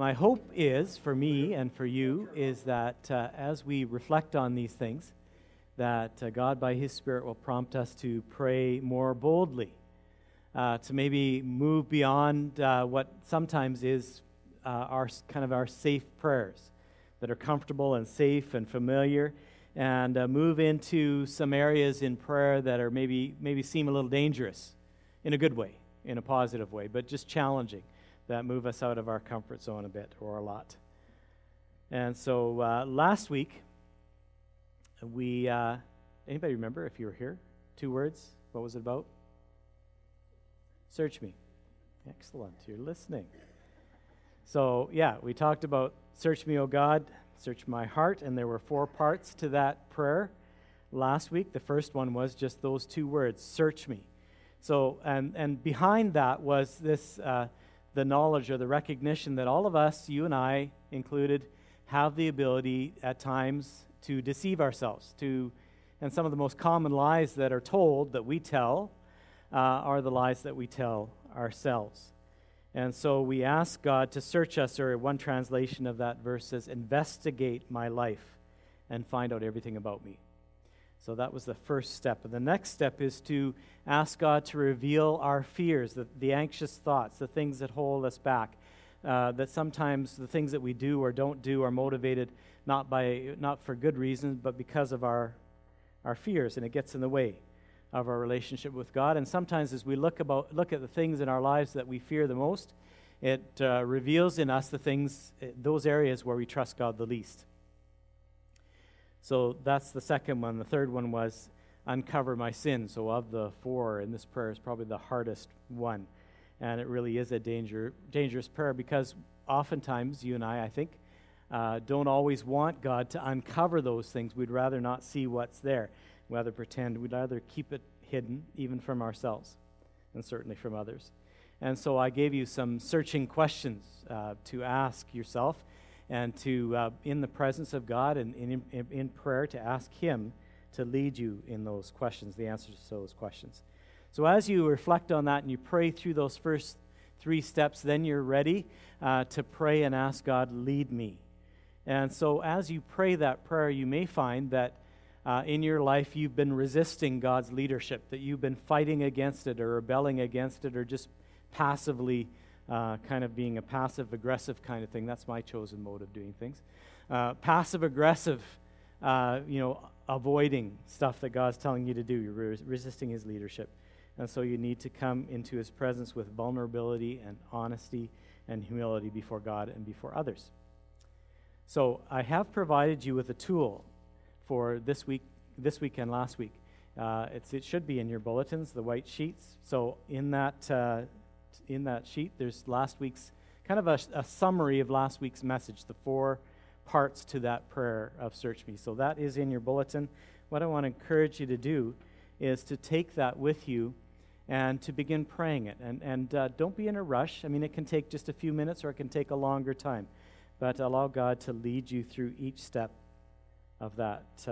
My hope is, for me and for you, is that as we reflect on these things, that God, by His Spirit, will prompt us to pray more boldly, to maybe move beyond what sometimes is our safe prayers that are comfortable and safe and familiar, and move into some areas in prayer that are maybe seem a little dangerous, in a good way, in a positive way, but just challenging, that move us out of our comfort zone a bit or a lot. And so last week, we, anybody remember if you were here? 2 words, what was it about? Search me. Excellent, you're listening. So yeah, we talked about search me, O God, search my heart, and there were 4 parts to that prayer last week. The first one was just those 2 words, search me. So, and behind that was this, the knowledge or the recognition that all of us, you and I included, have the ability at times to deceive ourselves. And some of the most common lies that are told, that we tell, are the lies that we tell ourselves. And so we ask God to search us, or one translation of that verse says, investigate my life and find out everything about me. So that was the first step. And the next step is to ask God to reveal our fears, the anxious thoughts, the things that hold us back, that sometimes the things that we do or don't do are motivated not for good reasons, but because of our fears, and it gets in the way of our relationship with God. And sometimes as we look at the things in our lives that we fear the most, it reveals in us those areas where we trust God the least. So that's the second one. The third one was uncover my sin. So of the 4 in this prayer is probably the hardest one. And it really is a dangerous prayer, because oftentimes you and I think, don't always want God to uncover those things. We'd rather not see what's there. We'd rather pretend. We'd rather keep it hidden, even from ourselves, and certainly from others. And so I gave you some searching questions to ask yourself, and to, in the presence of God and in prayer, to ask Him to lead you in those questions, the answers to those questions. So as you reflect on that and you pray through those first 3 steps, then you're ready to pray and ask God, lead me. And so as you pray that prayer, you may find that in your life you've been resisting God's leadership, that you've been fighting against it or rebelling against it or just passively kind of being a passive-aggressive kind of thing. That's my chosen mode of doing things. Passive-aggressive, avoiding stuff that God's telling you to do. You're resisting His leadership. And so you need to come into His presence with vulnerability and honesty and humility before God and before others. So I have provided you with a tool for this week and last week. It should be in your bulletins, the white sheets. So in that in that sheet, there's last week's, kind of a summary of last week's message, the 4 parts to that prayer of Search Me. So that is in your bulletin. What I want to encourage you to do is to take that with you and to begin praying it. And don't be in a rush. I mean, it can take just a few minutes or it can take a longer time. But allow God to lead you through each step of that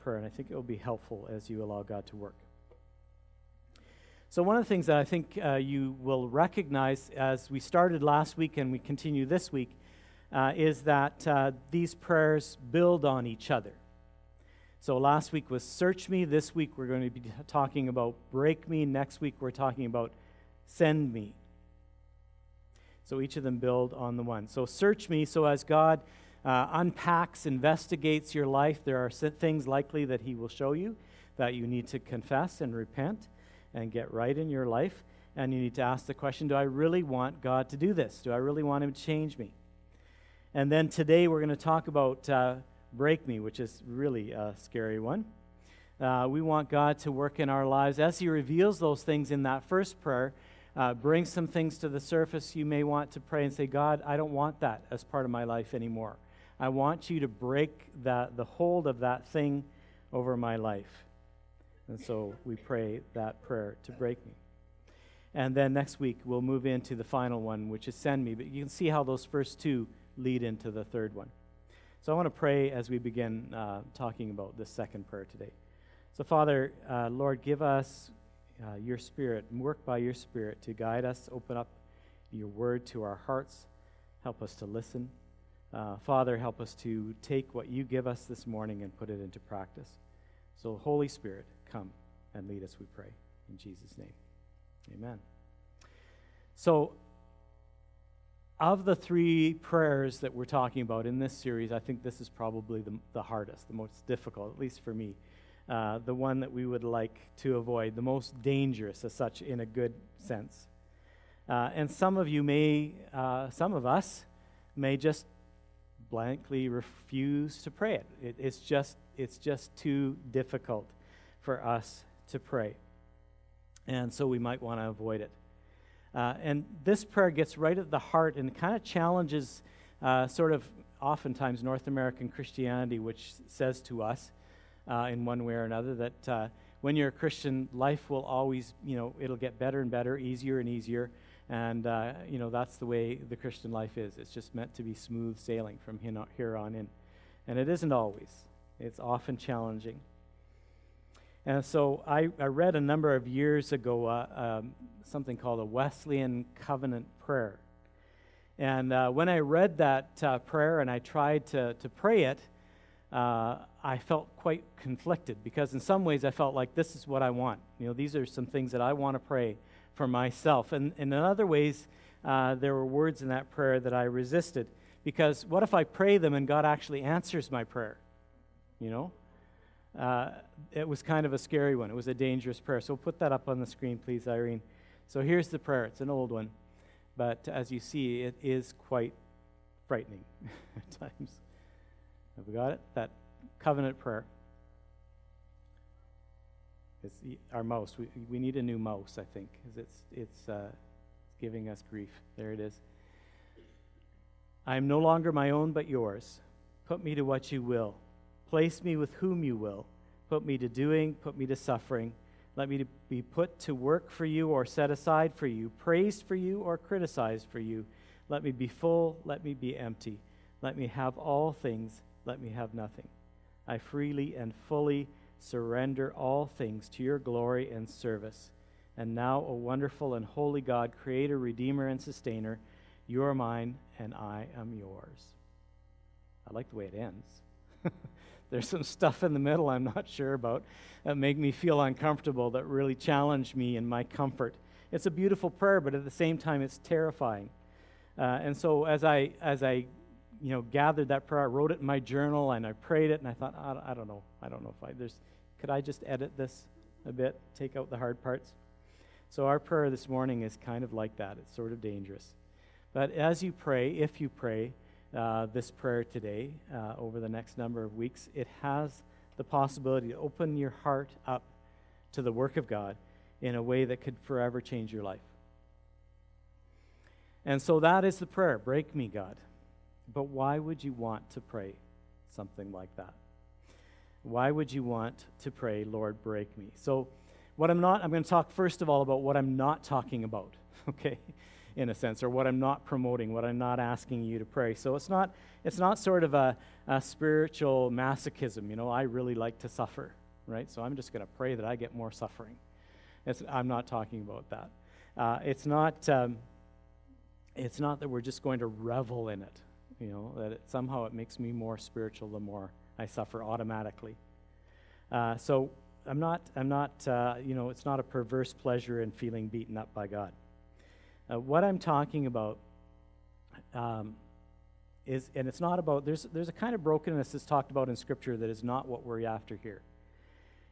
prayer. And I think it will be helpful as you allow God to work. So one of the things that I think you will recognize as we started last week and we continue this week is that these prayers build on each other. So last week was search me. This week we're going to be talking about break me. Next week we're talking about send me. So each of them build on the one. So search me. So as God unpacks, investigates your life, there are things likely that He will show you that you need to confess and repent and get right in your life, and you need to ask the question, do I really want God to do this? Do I really want Him to change me? And then today we're going to talk about break me, which is really a scary one. We want God to work in our lives. As He reveals those things in that first prayer, bring some things to the surface. You may want to pray and say, God, I don't want that as part of my life anymore. I want you to break the hold of that thing over my life. And so we pray that prayer to break me. And then next week, we'll move into the final one, which is send me. But you can see how those first 2 lead into the third one. So I want to pray as we begin talking about this second prayer today. So Father, Lord, give us your Spirit, and work by your Spirit to guide us, open up your word to our hearts. Help us to listen. Father, help us to take what you give us this morning and put it into practice. So, Holy Spirit, come and lead us, we pray. In Jesus' name, amen. So, of the three prayers that we're talking about in this series, I think this is probably the hardest, the most difficult, at least for me. The one that we would like to avoid, the most dangerous as such in a good sense. And some of us may just blankly refuse to pray it. It's just too difficult for us to pray. And so we might want to avoid it. And this prayer gets right at the heart and kind of challenges sort of oftentimes North American Christianity, which says to us in one way or another that when you're a Christian, life will always, it'll get better and better, easier and easier. And, that's the way the Christian life is. It's just meant to be smooth sailing from here on in. And it isn't always. It's often challenging. And so I read a number of years ago something called a Wesleyan Covenant Prayer. And when I read that prayer and I tried to pray it, I felt quite conflicted because in some ways I felt like this is what I want. These are some things that I want to pray for myself. And in other ways, there were words in that prayer that I resisted because what if I pray them and God actually answers my prayer? It was kind of a scary one. It was a dangerous prayer. So put that up on the screen, please, Irene. So here's the prayer. It's an old one. But as you see, it is quite frightening at times. Have we got it? That covenant prayer. It's our mouse. We need a new mouse, I think, because it's giving us grief. There it is. I am no longer my own but yours. Put me to what you will. Place me with whom you will. Put me to doing, put me to suffering. Let me be put to work for you or set aside for you, praised for you or criticized for you. Let me be full, let me be empty. Let me have all things, let me have nothing. I freely and fully surrender all things to your glory and service. And now, O wonderful and holy God, creator, redeemer, and sustainer, you are mine and I am yours. I like the way it ends. There's some stuff in the middle I'm not sure about that make me feel uncomfortable, that really challenge me in my comfort. It's a beautiful prayer, but at the same time, it's terrifying. And so as I gathered that prayer, I wrote it in my journal, and I prayed it, and I thought, I don't know if could I just edit this a bit, take out the hard parts? So our prayer this morning is kind of like that. It's sort of dangerous. But as you pray, if you pray, this prayer today, over the next number of weeks, it has the possibility to open your heart up to the work of God in a way that could forever change your life. And so that is the prayer, break me, God. But why would you want to pray something like that? Why would you want to pray, Lord, break me? So I'm going to talk first of all about what I'm not talking about, okay? In a sense, or what I'm not promoting, what I'm not asking you to pray. So it's not sort of a spiritual masochism. I really like to suffer, right? So I'm just going to pray that I get more suffering. I'm not talking about that. It's not that we're just going to revel in it. That somehow it makes me more spiritual the more I suffer automatically. So I'm not. It's not a perverse pleasure in feeling beaten up by God. What I'm talking about is, and it's not about, there's a kind of brokenness that's talked about in Scripture that is not what we're after here.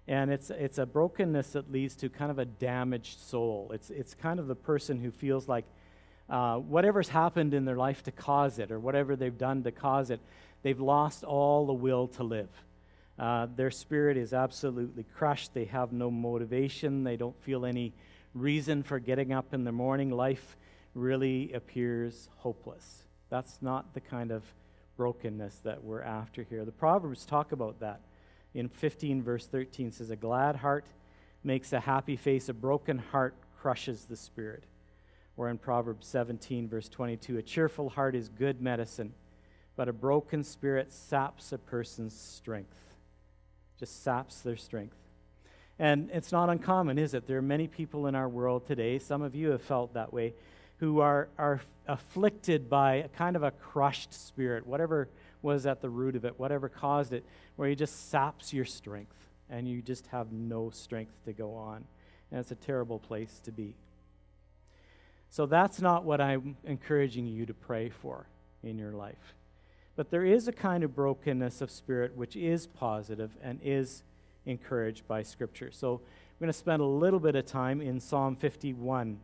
And it's a brokenness that leads to kind of a damaged soul. It's kind of the person who feels like whatever's happened in their life to cause it, or whatever they've done to cause it, they've lost all the will to live. Their spirit is absolutely crushed. They have no motivation. They don't feel any reason for getting up in the morning. Life really appears hopeless. That's not the kind of brokenness that we're after here. The Proverbs talk about that. In 15 verse 13 says, a glad heart makes a happy face, a broken heart crushes the spirit. Or in Proverbs 17 verse 22, a cheerful heart is good medicine, but a broken spirit saps a person's strength. Just saps their strength. And it's not uncommon, is it? There are many people in our world today, some of you have felt that way, who are afflicted by a kind of a crushed spirit, whatever was at the root of it, whatever caused it, where it just saps your strength and you just have no strength to go on. And it's a terrible place to be. So that's not what I'm encouraging you to pray for in your life. But there is a kind of brokenness of spirit which is positive and is encouraged by Scripture. So I'm going to spend a little bit of time in Psalm 51.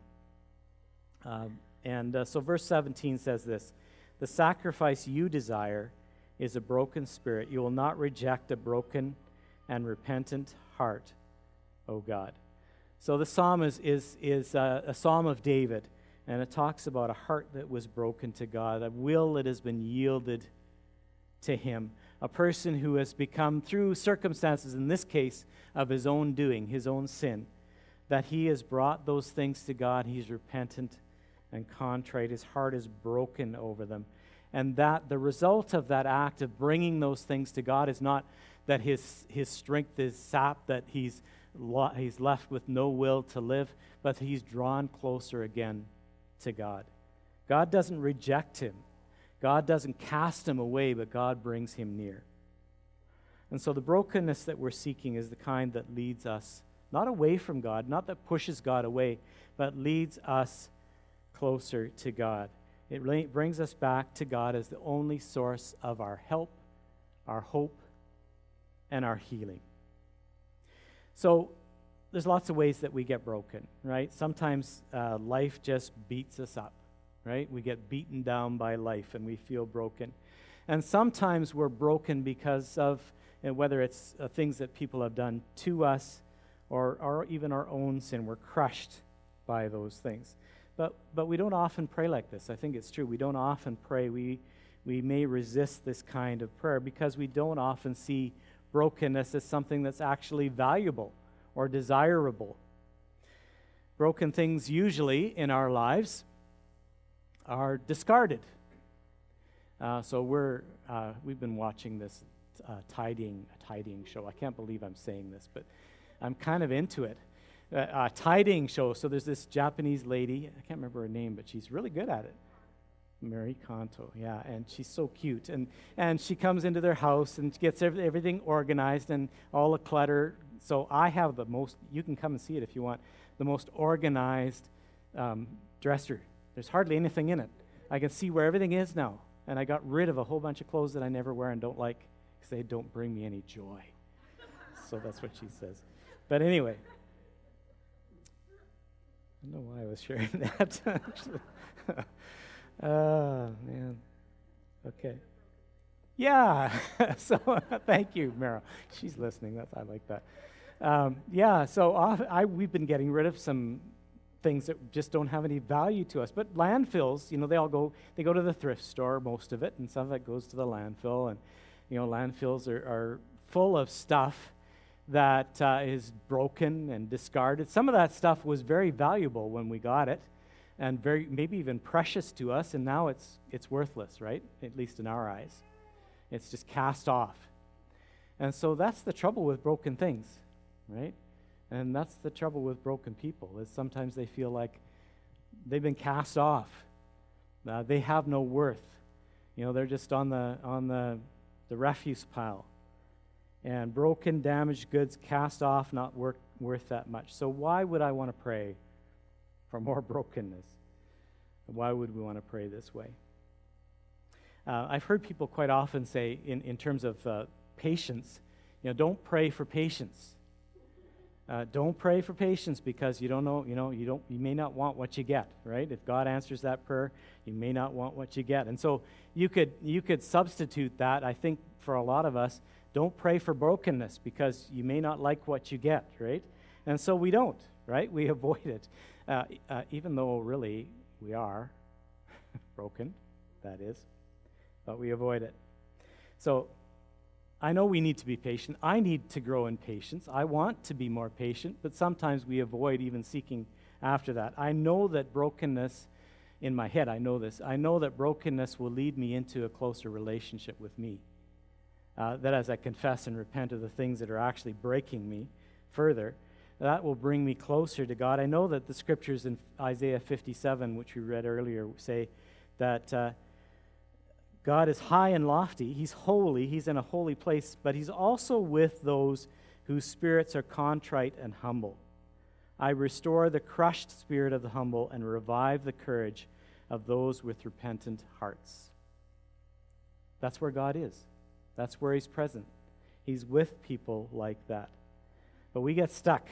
So verse 17 says this: "The sacrifice you desire is a broken spirit. You will not reject a broken and repentant heart, O God." So the psalm is a psalm of David, and it talks about a heart that was broken to God, a will that has been yielded to Him, a person who has become, through circumstances, in this case, of his own doing, his own sin, that he has brought those things to God. He's repentant and contrite. His heart is broken over them. And that the result of that act of bringing those things to God is not that his strength is sapped, that he's left with no will to live, but he's drawn closer again to God. God doesn't reject him. God doesn't cast him away, but God brings him near. And so the brokenness that we're seeking is the kind that leads us not away from God, not that pushes God away, but leads us closer to God. It brings us back to God as the only source of our help, our hope, and our healing. So there's lots of ways that we get broken, right? Sometimes life just beats us up, right? We get beaten down by life and we feel broken. And sometimes we're broken because of, whether it's things that people have done to us or even our own sin, we're crushed by those things. But we don't often pray like this. I think it's true. We don't often pray. We may resist this kind of prayer because we don't often see brokenness is something that's actually valuable or desirable. Broken things usually in our lives are discarded. So we've been watching this tidying show. I can't believe I'm saying this, but I'm kind of into it. Tidying show. So there's this Japanese lady. I can't remember her name, but she's really good at it. Mary Kanto, yeah, and she's so cute. And she comes into their house and gets everything organized and all the clutter. So I have the most, you can come and see it if you want, the most organized dresser. There's hardly anything in it. I can see where everything is now. And I got rid of a whole bunch of clothes that I never wear and don't like because they don't bring me any joy. So that's what she says. But anyway, I don't know why I was sharing that, actually. Oh, man. Okay. Yeah. So thank you, Meryl. She's listening. I like that. We've been getting rid of some things that just don't have any value to us. But landfills, they go to the thrift store, most of it, and some of it goes to the landfill. And, landfills are full of stuff that is broken and discarded. Some of that stuff was very valuable when we got it, and very, maybe even precious to us, and now it's worthless, right? At least in our eyes. It's just cast off. And so that's the trouble with broken things, right? And that's the trouble with broken people, is sometimes they feel like they've been cast off. They have no worth. They're just on the refuse pile. And broken, damaged goods, cast off, not worth that much. So why would I want to pray for more brokenness? Why would we want to pray this way? I've heard people quite often say, in terms of patience, don't pray for patience. Don't pray for patience because you don't know, you may not want what you get, right? If God answers that prayer, you may not want what you get. And so you could substitute that, I think, for a lot of us. Don't pray for brokenness because you may not like what you get, right? And so we don't, right? We avoid it. Even though really we are broken, that is, but we avoid it. So I know we need to be patient. I need to grow in patience. I want to be more patient, but sometimes we avoid even seeking after that. I know that brokenness, in my head I know this, I know that brokenness will lead me into a closer relationship with me. That as I confess and repent of the things that are actually breaking me further, that will bring me closer to God. I know that the scriptures in Isaiah 57, which we read earlier, say that God is high and lofty. He's holy. He's in a holy place, but he's also with those whose spirits are contrite and humble. I restore the crushed spirit of the humble and revive the courage of those with repentant hearts. That's where God is. That's where he's present. He's with people like that. But we get stuck.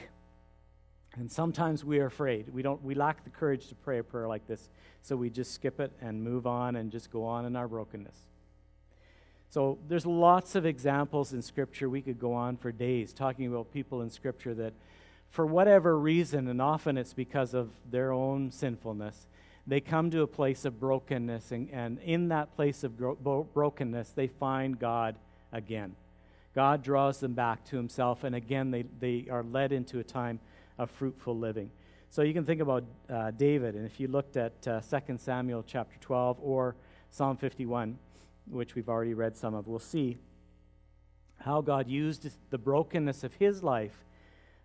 And sometimes we are afraid. We lack the courage to pray a prayer like this, so we just skip it and move on and just go on in our brokenness. So there's lots of examples in Scripture. We could go on for days talking about people in Scripture that, for whatever reason, and often it's because of their own sinfulness, they come to a place of brokenness, and in that place of brokenness, they find God again. God draws them back to himself, and again, they are led into a time of fruitful living. So you can think about David, and if you looked at 2 Samuel chapter 12 or Psalm 51, which we've already read some of, we'll see how God used the brokenness of his life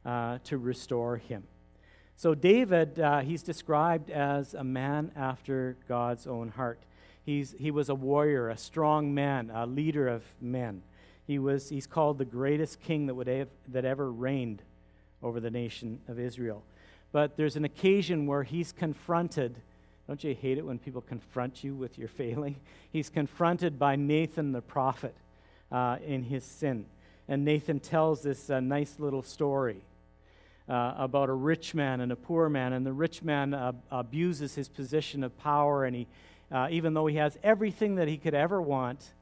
to restore him. So David, he's described as a man after God's own heart. He was a warrior, a strong man, a leader of men. He's called the greatest king that ever reigned over the nation of Israel. But there's an occasion where he's confronted. Don't you hate it when people confront you with your failing? He's confronted by Nathan the prophet in his sin. And Nathan tells this nice little story about a rich man and a poor man. And the rich man abuses his position of power. And he, even though he has everything that he could ever want,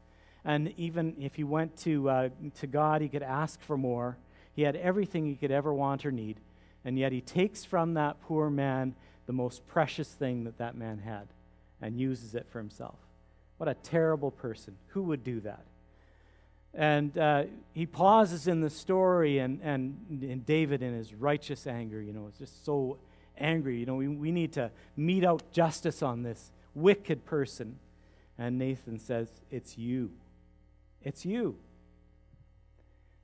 and even if he went to God, he could ask for more. He had everything he could ever want or need. And yet he takes from that poor man the most precious thing that man had and uses it for himself. What a terrible person. Who would do that? And he pauses in the story, and David, in his righteous anger, is just so angry. We need to mete out justice on this wicked person. And Nathan says, "It's you. It's you."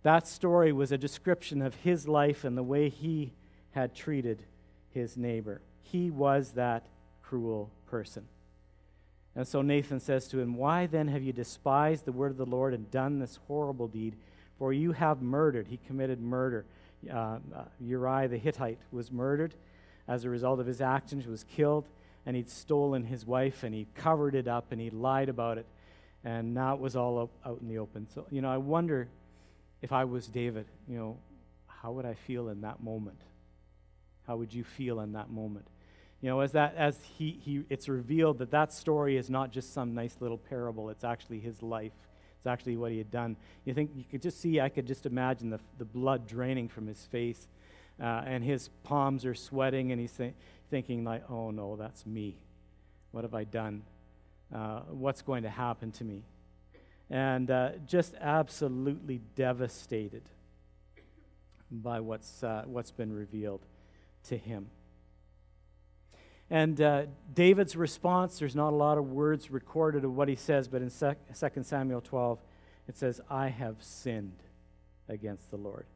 That story was a description of his life and the way he had treated his neighbor. He was that cruel person. And so Nathan says to him, "Why then have you despised the word of the Lord and done this horrible deed? For you have murdered." He committed murder. Uriah the Hittite was murdered as a result of his actions. He was killed, and he'd stolen his wife, and he covered it up, and he lied about it. And now it was all out in the open. So, I wonder, if I was David, how would I feel in that moment? How would you feel in that moment? As it's revealed that story is not just some nice little parable. It's actually his life. It's actually what he had done. You think you could just see? I could just imagine the blood draining from his face, and his palms are sweating, and he's thinking like, "Oh no, that's me. What have I done? What's going to happen to me?" And just absolutely devastated by what's been revealed to him. And David's response, there's not a lot of words recorded of what he says, but in 2 Samuel 12, it says, "I have sinned against the Lord."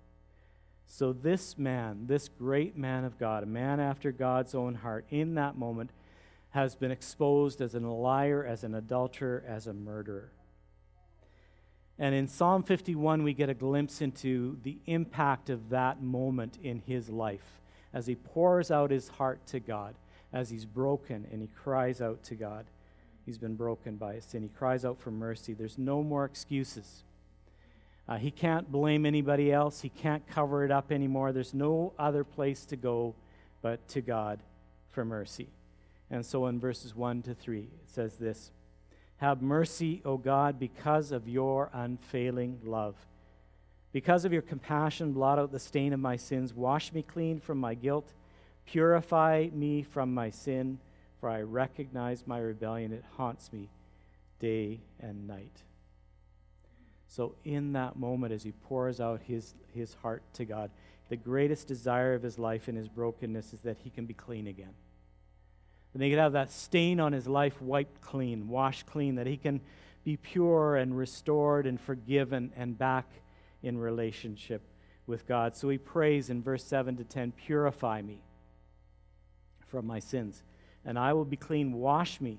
So this man, this great man of God, a man after God's own heart, in that moment has been exposed as a liar, as an adulterer, as a murderer. And in Psalm 51, we get a glimpse into the impact of that moment in his life as he pours out his heart to God, as he's broken and he cries out to God. He's been broken by his sin. He cries out for mercy. There's no more excuses. He can't blame anybody else. He can't cover it up anymore. There's no other place to go but to God for mercy. And so in verses 1-3, it says this: "Have mercy, O God, because of your unfailing love. Because of your compassion, blot out the stain of my sins. Wash me clean from my guilt. Purify me from my sin, for I recognize my rebellion. It haunts me day and night." So in that moment, as he pours out his heart to God, the greatest desire of his life in his brokenness is that he can be clean again. And he could have that stain on his life wiped clean, washed clean, that he can be pure and restored and forgiven and back in relationship with God. So he prays in verse 7 to 10, purify me from my sins, and I will be clean. Wash me,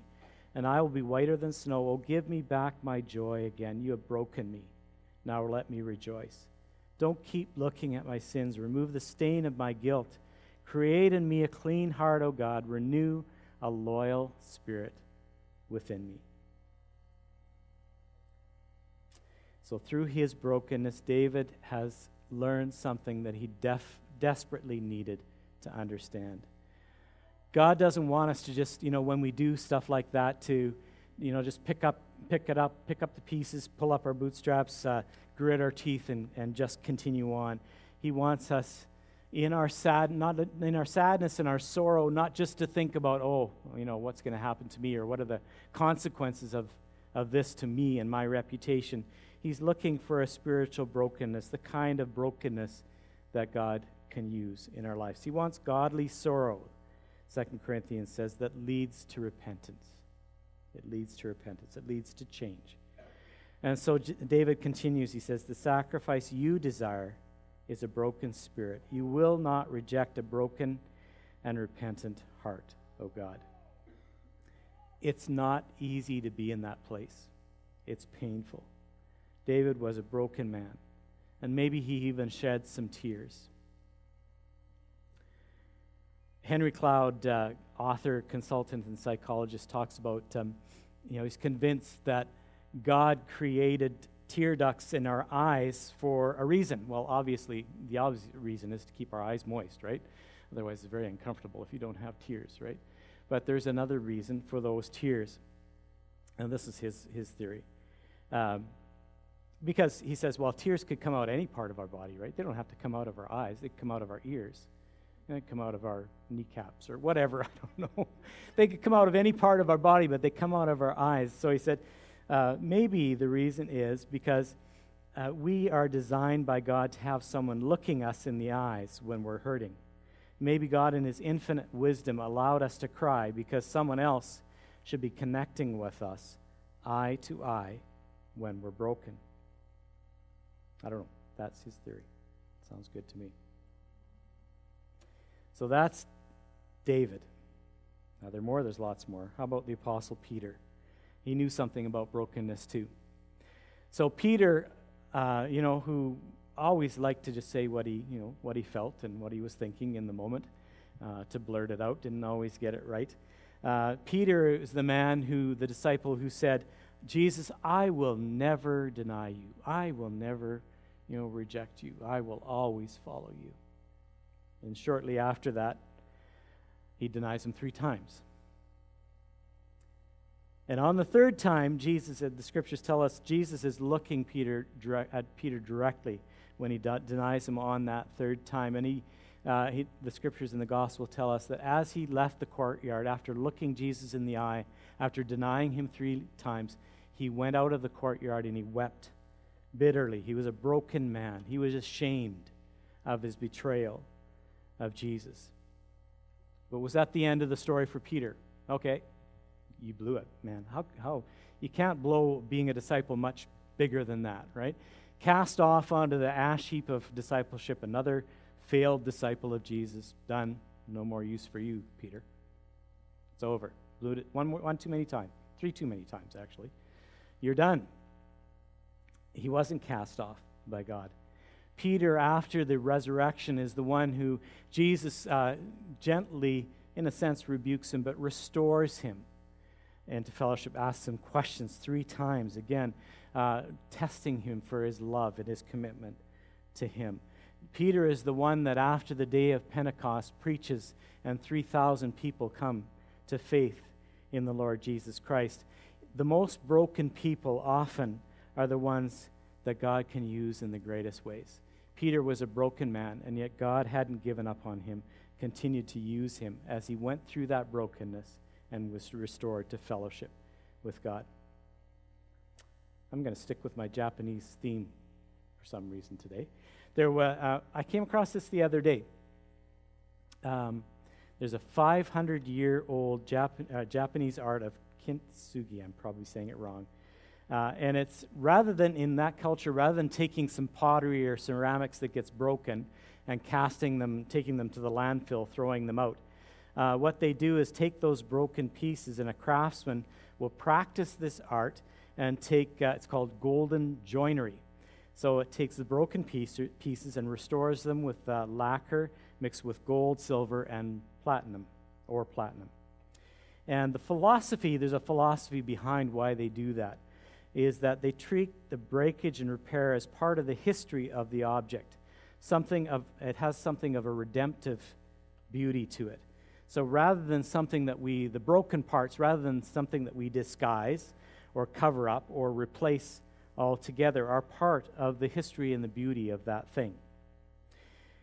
and I will be whiter than snow. Oh, give me back my joy again. You have broken me. Now let me rejoice. Don't keep looking at my sins. Remove the stain of my guilt. Create in me a clean heart, O God. Renew a loyal spirit within me. So through his brokenness, David has learned something that he desperately needed to understand. God doesn't want us to just, when we do stuff like that, to, just pick up the pieces, pull up our bootstraps, grit our teeth, and just continue on. He wants us in our sadness and our sorrow, not just to think about, what's going to happen to me, or what are the consequences of this to me and my reputation. He's looking for a spiritual brokenness, the kind of brokenness that God can use in our lives. He wants godly sorrow, 2 Corinthians says, that leads to repentance. It leads to repentance. It leads to change. And so David continues. He says, the sacrifice you desire is a broken spirit. You will not reject a broken and repentant heart, O God. It's not easy to be in that place. It's painful. David was a broken man, and maybe he even shed some tears. Henry Cloud, author, consultant, and psychologist, talks about, he's convinced that God created tear ducts in our eyes for a reason. Well, obviously, the obvious reason is to keep our eyes moist, right? Otherwise, it's very uncomfortable if you don't have tears, right? But there's another reason for those tears, and this is his theory. Because he says, well, tears could come out any part of our body, right? They don't have to come out of our eyes. They come out of our ears. They come out of our kneecaps or whatever, I don't know. They could come out of any part of our body, but they come out of our eyes. So he said, maybe the reason is because we are designed by God to have someone looking us in the eyes when we're hurting. Maybe God in his infinite wisdom allowed us to cry because someone else should be connecting with us eye to eye when we're broken. I don't know. That's his theory. Sounds good to me. So that's David. Now, there are more. There's lots more. How about the Apostle Peter? He knew something about brokenness, too. So Peter, who always liked to just say what he felt and what he was thinking in the moment, to blurt it out, didn't always get it right. Peter is the man the disciple who said, Jesus, I will never deny you. I will never, reject you. I will always follow you. And shortly after that, he denies him 3 times. And on the 3rd time, the scriptures tell us, Jesus is looking at Peter directly when he denies him on that 3rd time. And the scriptures in the gospel tell us that as he left the courtyard, after looking Jesus in the eye, after denying him 3 times, he went out of the courtyard and he wept bitterly. He was a broken man. He was ashamed of his betrayal of Jesus. But was that the end of the story for Peter? Okay, you blew it, man. How you can't blow being a disciple much bigger than that, right? Cast off onto the ash heap of discipleship, another failed disciple of Jesus. Done. No more use for you, Peter. It's over. Blew it one too many times. 3 too many times, actually. You're done. He wasn't cast off by God. Peter, after the resurrection, is the one who Jesus gently, in a sense, rebukes him, but restores him into fellowship, asks him questions 3 times, again, testing him for his love and his commitment to him. Peter is the one that, after the day of Pentecost, preaches, and 3,000 people come to faith in the Lord Jesus Christ. The most broken people often are the ones that God can use in the greatest ways. Peter was a broken man, and yet God hadn't given up on him, continued to use him as he went through that brokenness and was restored to fellowship with God. I'm going to stick with my Japanese theme for some reason today. I came across this the other day. There's a 500-year-old Japanese art of kintsugi, I'm probably saying it wrong, And it's rather than in that culture, rather than taking some pottery or ceramics that gets broken and casting them, taking them to the landfill, throwing them out, what they do is take those broken pieces, and a craftsman will practice this art and take, it's called golden joinery. So it takes the broken pieces and restores them with lacquer mixed with gold, silver, and platinum, or platinum. And the philosophy, there's a philosophy behind why they do that, is that they treat the breakage and repair as part of the history of the object. It has something of a redemptive beauty to it. So rather than something that the broken parts, rather than something that we disguise or cover up or replace altogether, are part of the history and the beauty of that thing.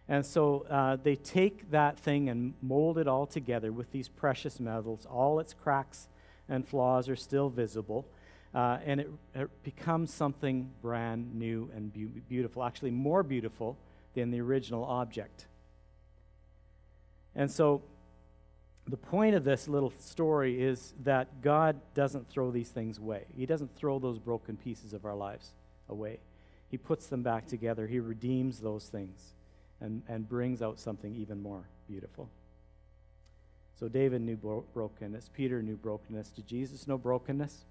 And so they take that thing and mold it all together with these precious metals. All its cracks and flaws are still visible, and it becomes something brand new and beautiful, actually more beautiful than the original object. And so the point of this little story is that God doesn't throw these things away. He doesn't throw those broken pieces of our lives away. He puts them back together. He redeems those things and brings out something even more beautiful. So David knew brokenness. Peter knew brokenness. Did Jesus know brokenness?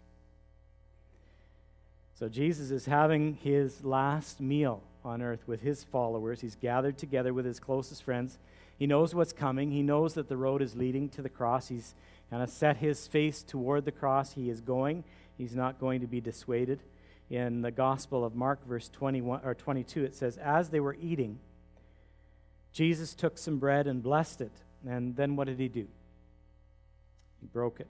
So Jesus is having his last meal on earth with his followers. He's gathered together with his closest friends. He knows what's coming. He knows that the road is leading to the cross. He's kind of set his face toward the cross. He is going. He's not going to be dissuaded. In the Gospel of Mark, verse 21 or 22, it says, "As they were eating, Jesus took some bread and blessed it." And then what did he do? He broke it.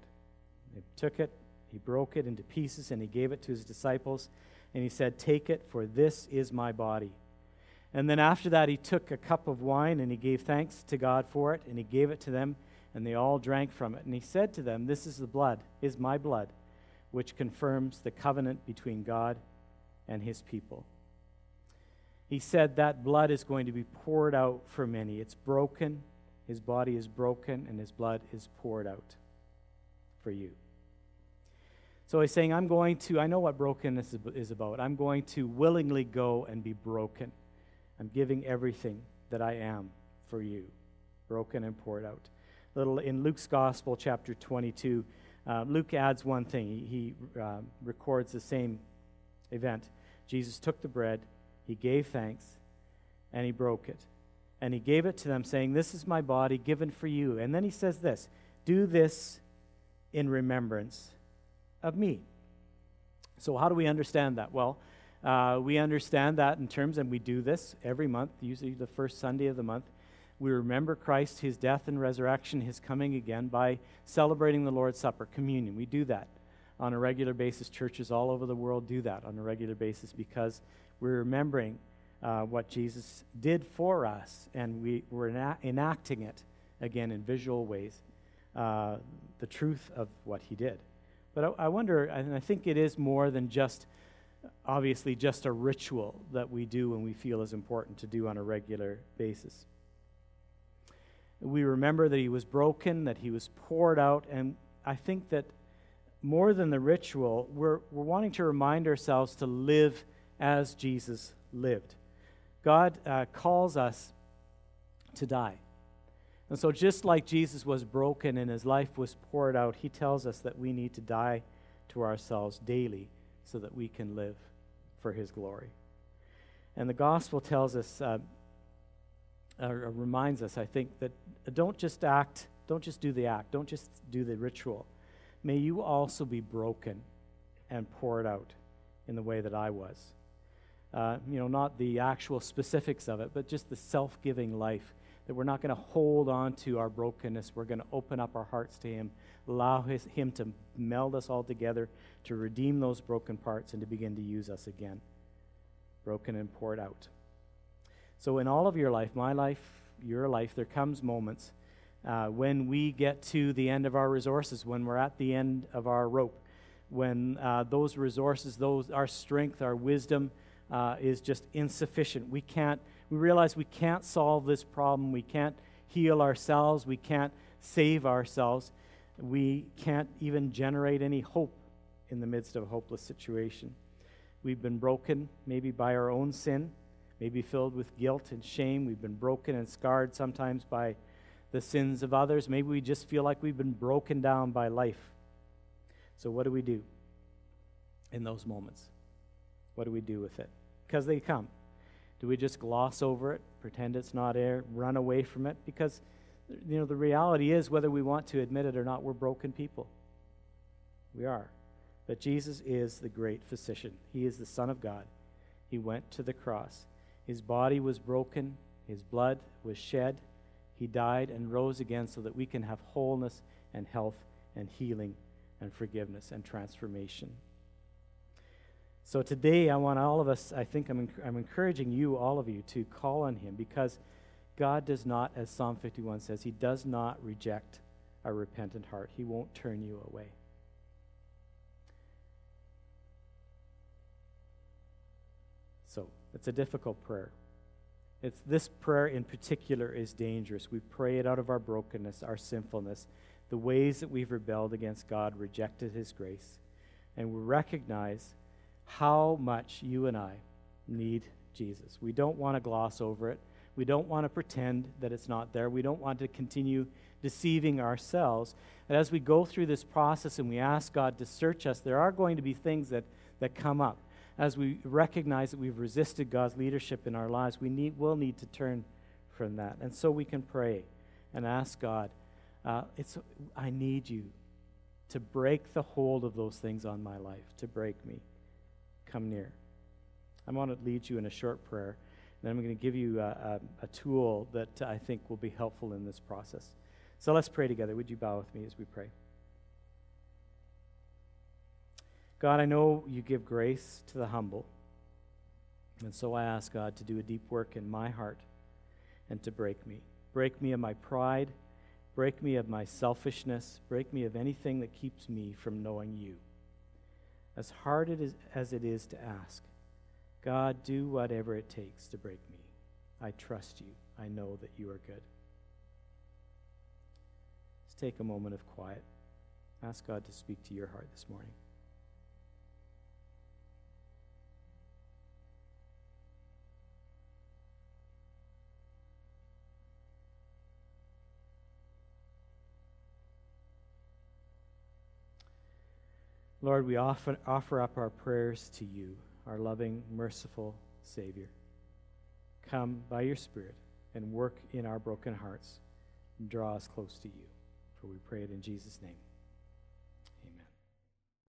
He took it. He broke it into pieces, and he gave it to his disciples. And he said, "Take it, for this is my body." And then after that, he took a cup of wine, and he gave thanks to God for it, and he gave it to them, and they all drank from it. And he said to them, "This is the blood, is my blood, which confirms the covenant between God and his people." He said that blood is going to be poured out for many. It's broken, his body is broken, and his blood is poured out for you. So he's saying, I know what brokenness is about. I'm going to willingly go and be broken. I'm giving everything that I am for you, broken and poured out. In Luke's Gospel, chapter 22, Luke adds one thing. He records the same event. Jesus took the bread, he gave thanks, and he broke it. And he gave it to them, saying, "This is my body given for you." And then he says this, "Do this in remembrance of me." So how do we understand that? Well, we understand that in terms, and we do this every month, usually the first Sunday of the month. We remember Christ, his death and resurrection, his coming again, by celebrating the Lord's Supper, communion. We do that on a regular basis. Churches all over the world do that on a regular basis because we're remembering what Jesus did for us, and we're enacting it again in visual ways, the truth of what he did. But I wonder, and I think it is more than just obviously just a ritual that we do and we feel is important to do on a regular basis. We remember that he was broken, that he was poured out, and I think that more than the ritual, we're wanting to remind ourselves to live as Jesus lived. God calls us to die. And so just like Jesus was broken and his life was poured out, he tells us that we need to die to ourselves daily, so that we can live for his glory. And the gospel tells us, reminds us, I think, that don't just do the ritual. May you also be broken and poured out in the way that I was. Not the actual specifics of it, but just the self-giving life, that we're not going to hold on to our brokenness. We're going to open up our hearts to him, allow him to meld us all together, to redeem those broken parts, and to begin to use us again, broken and poured out. So in all of your life, my life, your life, there comes moments when we get to the end of our resources, when we're at the end of our rope, when those resources, our strength, our wisdom is just insufficient. We realize we can't solve this problem. We can't heal ourselves. We can't save ourselves. We can't even generate any hope in the midst of a hopeless situation. We've been broken maybe by our own sin, maybe filled with guilt and shame. We've been broken and scarred sometimes by the sins of others. Maybe we just feel like we've been broken down by life. So what do? In those moments, what do we do with it? Because they come. Do we just gloss over it, pretend it's not there, run away from it? Because, you know, the reality is, whether we want to admit it or not, we're broken people. We are. But Jesus is the great physician. He is the Son of God. He went to the cross. His body was broken. His blood was shed. He died and rose again so that we can have wholeness and health and healing and forgiveness and transformation. So today, I want all of us, I think I'm encouraging you, all of you, to call on him, because God does not, as Psalm 51 says, he does not reject a repentant heart. He won't turn you away. So it's a difficult prayer. This prayer in particular is dangerous. We pray it out of our brokenness, our sinfulness, the ways that we've rebelled against God, rejected his grace, and we recognize how much you and I need Jesus. We don't want to gloss over it. We don't want to pretend that it's not there. We don't want to continue deceiving ourselves. And as we go through this process and we ask God to search us, there are going to be things that come up. As we recognize that we've resisted God's leadership in our lives, we'll need to turn from that. And so we can pray and ask God, I need you to break the hold of those things on my life, to break me. Come near. I want to lead you in a short prayer, and then I'm going to give you a tool that I think will be helpful in this process. So let's pray together. Would you bow with me as we pray? God, I know you give grace to the humble, and so I ask God to do a deep work in my heart and to break me. Break me of my pride, break me of my selfishness, break me of anything that keeps me from knowing you. As hard as it is to ask, God, do whatever it takes to break me. I trust you. I know that you are good. Let's take a moment of quiet. Ask God to speak to your heart this morning. Lord, we offer up our prayers to you, our loving, merciful Savior. Come by your Spirit and work in our broken hearts and draw us close to you. For we pray it in Jesus' name.